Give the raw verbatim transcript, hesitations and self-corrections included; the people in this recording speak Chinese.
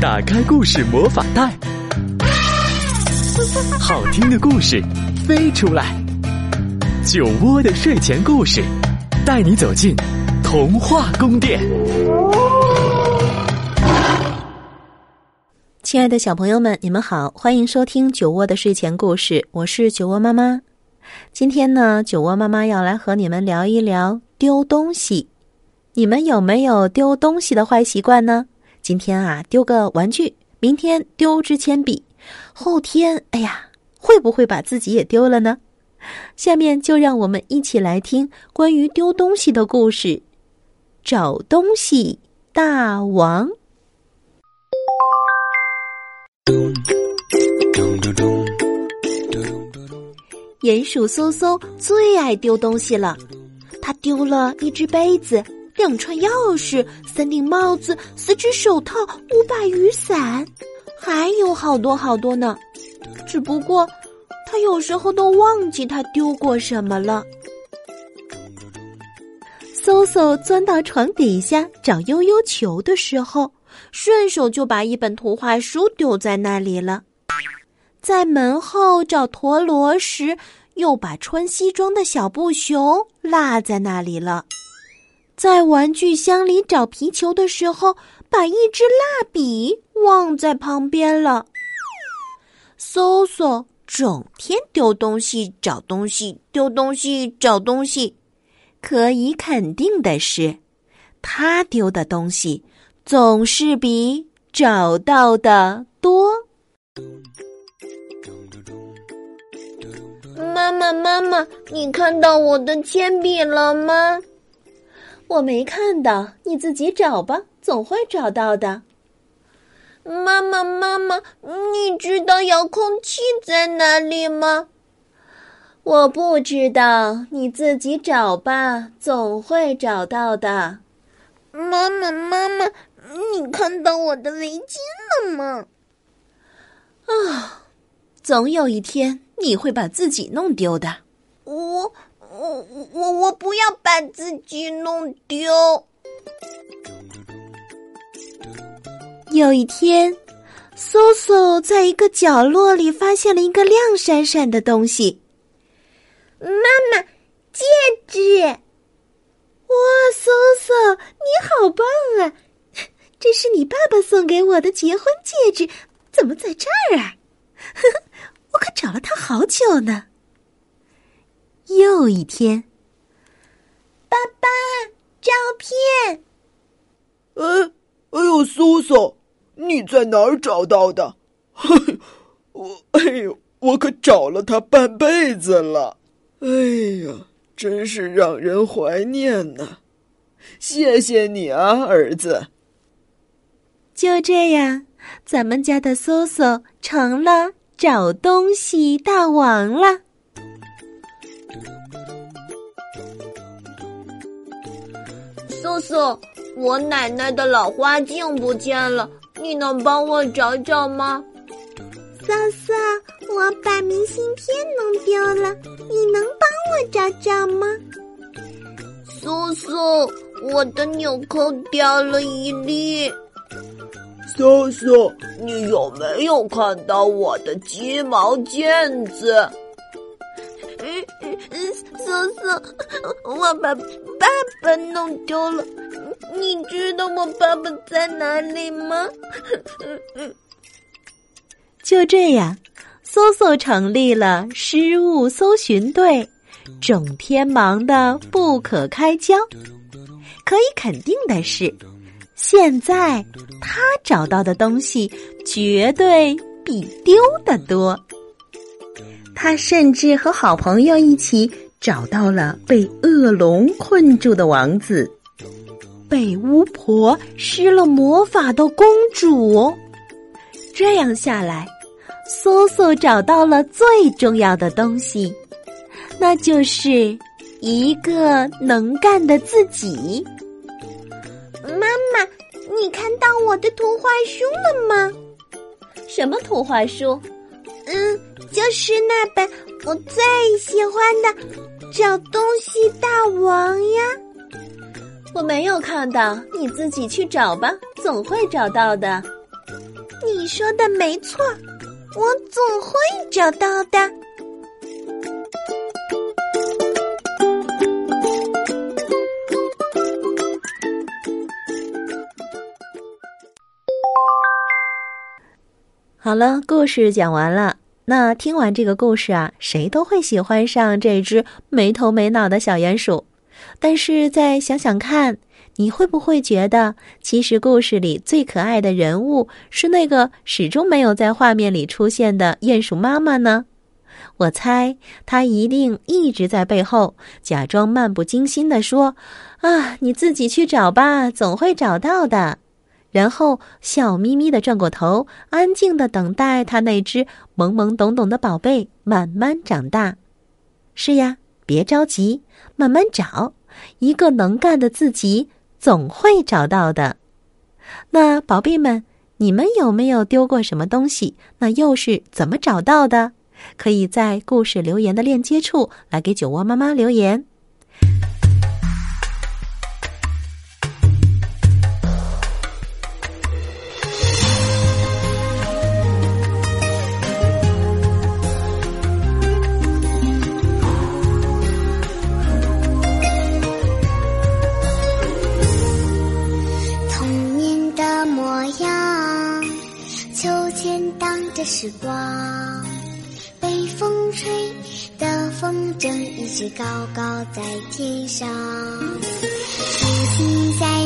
打开故事魔法袋，好听的故事飞出来，酒窝的睡前故事带你走进童话宫殿。亲爱的小朋友们，你们好，欢迎收听酒窝的睡前故事，我是酒窝妈妈。今天呢，酒窝妈妈要来和你们聊一聊丢东西。你们有没有丢东西的坏习惯呢？今天啊，丢个玩具，明天丢支铅笔，后天，哎呀，会不会把自己也丢了呢？下面就让我们一起来听关于丢东西的故事，找东西大王。鼹鼠嗖嗖最爱丢东西了，他丢了一只杯子，两串钥匙，三顶帽子，四只手套，五把雨伞，还有好多好多呢。只不过他有时候都忘记他丢过什么了。嗖嗖钻到床底下找悠悠球的时候，顺手就把一本图画书丢在那里了。在门后找陀螺时，又把穿西装的小布熊落在那里了。在玩具箱里找皮球的时候，把一支蜡笔忘在旁边了。嗖嗖整天丢东西找东西，丢东西找东西。可以肯定的是，他丢的东西总是比找到的多。妈妈，妈妈，你看到我的铅笔了吗？我没看到，你自己找吧，总会找到的。妈妈，妈妈，你知道遥控器在哪里吗？我不知道，你自己找吧，总会找到的。妈妈，妈妈，你看到我的围巾了吗？啊，总有一天你会把自己弄丢的。我我我我不要把自己弄丢。有一天，嗖嗖在一个角落里发现了一个亮闪闪的东西。妈妈，戒指！哇，嗖嗖，你好棒啊！这是你爸爸送给我的结婚戒指，怎么在这儿啊？呵呵，我可找了它好久呢。又一天，爸爸，照片。哎，哎呦，嗖嗖，你在哪儿找到的？我，哎呦，我可找了它半辈子了。哎呀，真是让人怀念呢、啊。谢谢你啊，儿子。就这样，咱们家的嗖嗖成了找东西大王了。嗖嗖，我奶奶的老花镜不见了，你能帮我找找吗？嗖嗖，我把明信片弄丢了，你能帮我找找吗？嗖嗖，我的纽扣掉了一粒。嗖嗖，你有没有看到我的鸡毛毽子？嗖嗖，我把爸爸弄丢了，你知道我爸爸在哪里吗？就这样，嗖嗖成立了失物搜寻队，整天忙得不可开交。可以肯定的是，现在他找到的东西绝对比丢的多。他甚至和好朋友一起找到了被恶龙困住的王子，被巫婆施了魔法的公主。这样下来，嗖嗖找到了最重要的东西，那就是一个能干的自己。妈妈，你看到我的图画书了吗？什么图画书？嗯，就是那本我最喜欢的《找东西大王》呀。我没有看到，你自己去找吧，总会找到的。说的没错，我总会找到的。好了，故事讲完了。那听完这个故事啊，谁都会喜欢上这只没头没脑的小鼹鼠。但是再想想看，你会不会觉得，其实故事里最可爱的人物是那个始终没有在画面里出现的鼹鼠妈妈呢？我猜她一定一直在背后假装漫不经心地说：“啊，你自己去找吧，总会找到的。”然后笑眯眯地转过头，安静地等待她那只懵懵懂懂的宝贝慢慢长大。是呀，别着急，慢慢找，一个能干的自己总会找到的。那宝贝们，你们有没有丢过什么东西？那又是怎么找到的？可以在故事留言的链接处来给酒窝妈妈留言。这时光被风吹的风筝一直高高在天上，不停在